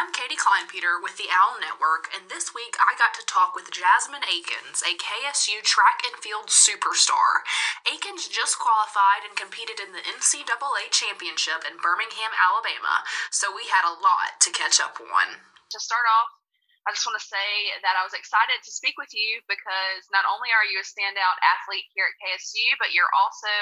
I'm Katie Kleinpeter with the Owl Network, and this week I got to talk with Jasmine Akins, a KSU track and field superstar. Akins just qualified and competed in the NCAA championship in Birmingham, Alabama, so we had a lot to catch up on. To start off, I just want to say that I was excited to speak with you because not only are you a standout athlete here at KSU, but you're also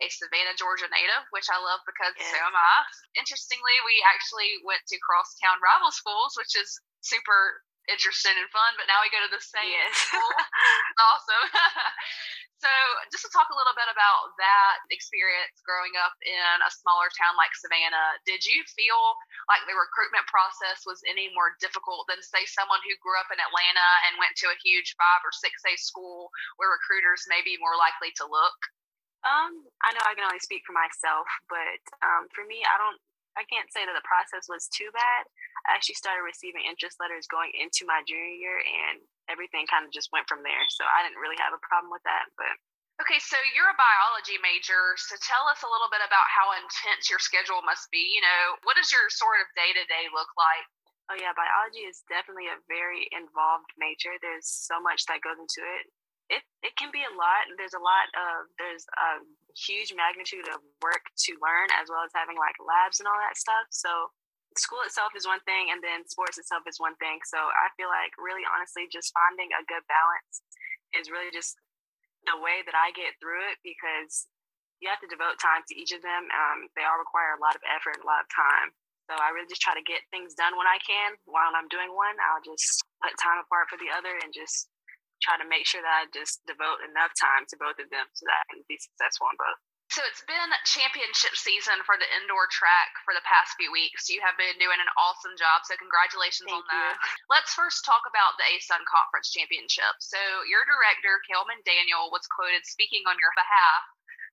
a Savannah, Georgia native, which I love because so am I. Interestingly, we actually went to crosstown rival schools, which is super interesting and fun, but now we go to the same school. Awesome. So just to talk a little bit about that experience growing up in a smaller town like Savannah, did you feel like the recruitment process was any more difficult than, say, someone who grew up in Atlanta and went to a huge 5- or 6A school where recruiters may be more likely to look? I know I can only speak for myself, but for me, I can't say that the process was too bad. I actually started receiving interest letters going into my junior year, and everything kind of just went from there. So I didn't really have a problem with that. But okay, so you're a biology major. So tell us a little bit about how intense your schedule must be. You know, what does your sort of day-to-day look like? Oh yeah, biology is definitely a very involved major. There's so much that goes into it. It can be a lot. There's a huge magnitude of work to learn, as well as having like labs and all that stuff. So school itself is one thing, and then sports itself is one thing. So I feel like really honestly just finding a good balance is really just the way that I get through it, because you have to devote time to each of them. They all require a lot of effort and a lot of time. So I really just try to get things done when I can. While I'm doing one, I'll just put time apart for the other and just try to make sure that I just devote enough time to both of them so that I can be successful in both. So it's been championship season for the indoor track for the past few weeks. You have been doing an awesome job, so congratulations on that. Let's first talk about the ASUN Conference Championship. So your director, Kelman Daniel, was quoted speaking on your behalf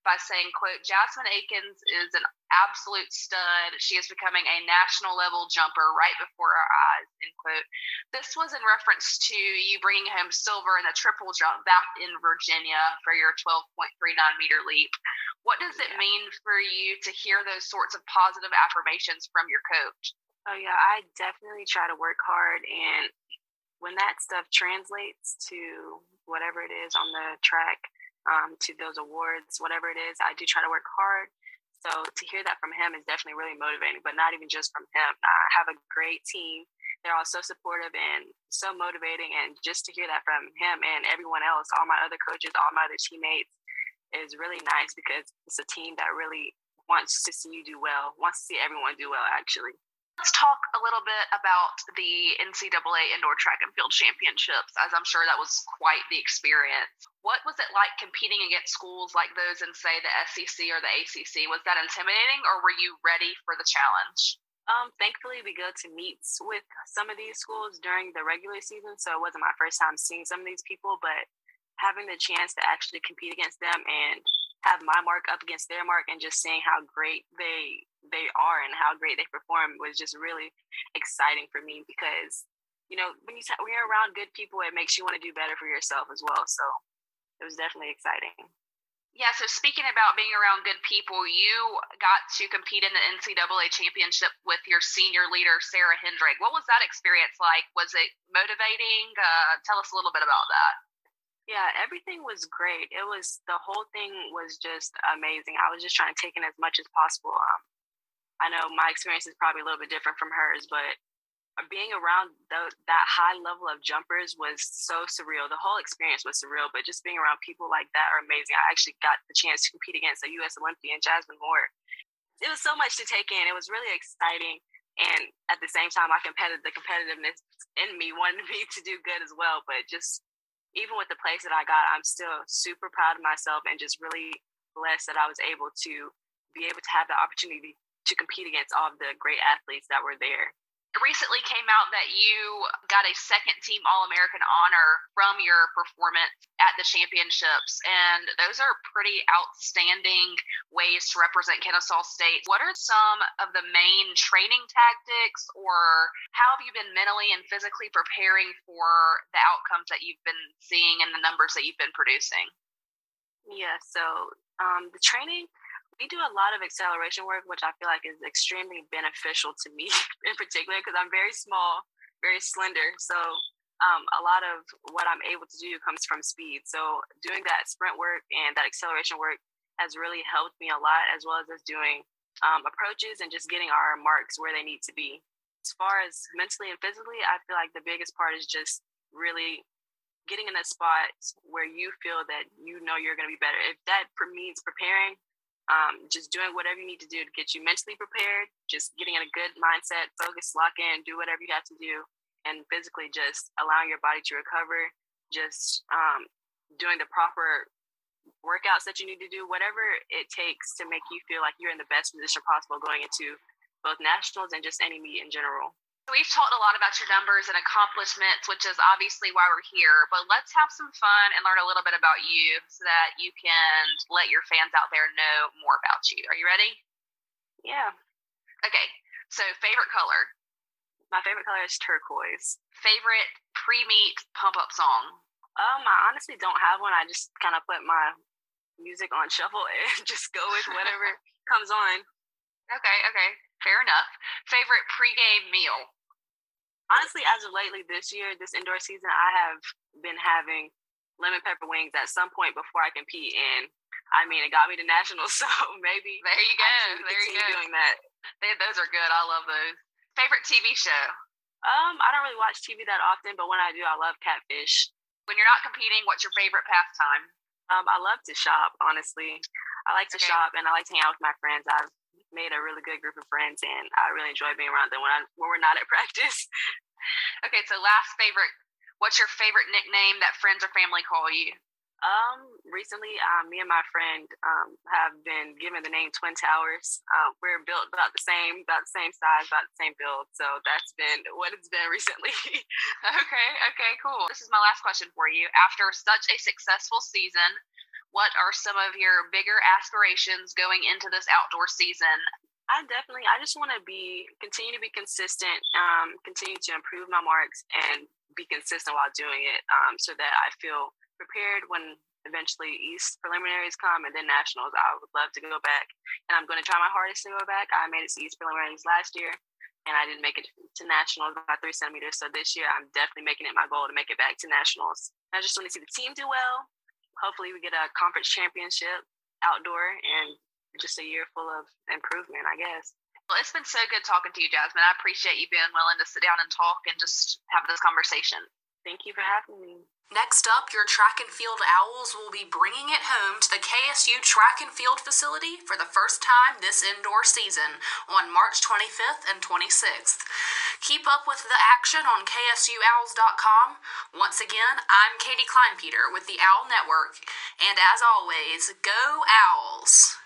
by saying, quote, "Jasmine Akins is an absolute stud. She is becoming a national level jumper right before our eyes," end quote. This was in reference to you bringing home silver in the triple jump back in Virginia for your 12.39-meter leap. What does it mean for you to hear those sorts of positive affirmations from your coach? Oh, yeah, I definitely try to work hard. And when that stuff translates to whatever it is on the track, to those awards, whatever it is, I do try to work hard. So to hear that from him is definitely really motivating, but not even just from him. I have a great team. They're all so supportive and so motivating. And just to hear that from him and everyone else, all my other coaches, all my other teammates, is really nice because it's a team that really wants to see you do well, wants to see everyone do well, actually. Let's talk a little bit about the NCAA Indoor Track and Field Championships, as I'm sure that was quite the experience. What was it like competing against schools like those in, say, the SEC or the ACC? Was that intimidating, or were you ready for the challenge? Thankfully, we go to meets with some of these schools during the regular season, so it wasn't my first time seeing some of these people, but having the chance to actually compete against them and have my mark up against their mark and just seeing how great they are and how great they perform was just really exciting for me because, you know, when you're around good people, it makes you want to do better for yourself as well. So it was definitely exciting. Yeah, so speaking about being around good people, you got to compete in the NCAA championship with your senior leader, Sarah Hendrick. What was that experience like? Was it motivating? Tell us a little bit about that. Yeah, everything was great. The whole thing was just amazing. I was just trying to take in as much as possible. I know my experience is probably a little bit different from hers, but being around that high level of jumpers was so surreal. The whole experience was surreal, but just being around people like that are amazing. I actually got the chance to compete against a U.S. Olympian, Jasmine Moore. It was so much to take in. It was really exciting. And at the same time, the competitiveness in me wanted me to do good as well, but just even with the place that I got, I'm still super proud of myself and just really blessed that I was able to be able to have the opportunity to compete against all of the great athletes that were there. It recently came out that you got a second-team All-American honor from your performance at the championships, and those are pretty outstanding ways to represent Kennesaw State. What are some of the main training tactics, or how have you been mentally and physically preparing for the outcomes that you've been seeing and the numbers that you've been producing? Yeah, so the training, we do a lot of acceleration work, which I feel like is extremely beneficial to me in particular, because I'm very small, very slender. So a lot of what I'm able to do comes from speed. So doing that sprint work and that acceleration work has really helped me a lot, as well as us doing approaches and just getting our marks where they need to be. As far as mentally and physically, I feel like the biggest part is just really getting in a spot where you feel that you know you're going to be better. If that means preparing, just doing whatever you need to do to get you mentally prepared, just getting in a good mindset, focus, lock in, do whatever you have to do, and physically just allowing your body to recover, just doing the proper workouts that you need to do, whatever it takes to make you feel like you're in the best position possible going into both nationals and just any meet in general. We've talked a lot about your numbers and accomplishments, which is obviously why we're here, but let's have some fun and learn a little bit about you so that you can let your fans out there know more about you. Are you ready? Yeah. Okay. So favorite color? My favorite color is turquoise. Favorite pre-meet pump-up song? I honestly don't have one. I just kind of put my music on shuffle and just go with whatever comes on. Okay. Fair enough. Favorite pregame meal? Honestly, as of lately this year, this indoor season, I have been having lemon pepper wings at some point before I compete. And, I mean, it got me to nationals, so maybe. There you go. There you go. Doing that. Those are good. I love those. Favorite TV show? I don't really watch TV that often, but when I do, I love Catfish. When you're not competing, what's your favorite pastime? I love to shop, honestly. I like to shop, and I like to hang out with my friends. I've made a really good group of friends, and I really enjoy being around them when we're not at practice. Okay, so last favorite. What's your favorite nickname that friends or family call you? Recently, me and my friend have been given the name Twin Towers. We're built about the same size, about the same build. So that's been what it's been recently. Okay, cool. This is my last question for you. After such a successful season, what are some of your bigger aspirations going into this outdoor season? I just want to continue to be consistent, continue to improve my marks and be consistent while doing it, so that I feel prepared when eventually East preliminaries come and then nationals. I would love to go back, and I'm going to try my hardest to go back. I made it to East preliminaries last year, and I didn't make it to nationals by 3 centimeters. So this year, I'm definitely making it my goal to make it back to nationals. I just want to see the team do well. Hopefully we get a conference championship outdoor and just a year full of improvement, I guess. Well, it's been so good talking to you, Jasmine. I appreciate you being willing to sit down and talk and just have this conversation. Thank you for having me. Next up, your track and field Owls will be bringing it home to the KSU track and field facility for the first time this indoor season on March 25th and 26th. Keep up with the action on KSUowls.com. Once again, I'm Katie Kleinpeter with the Owl Network, and as always, go Owls!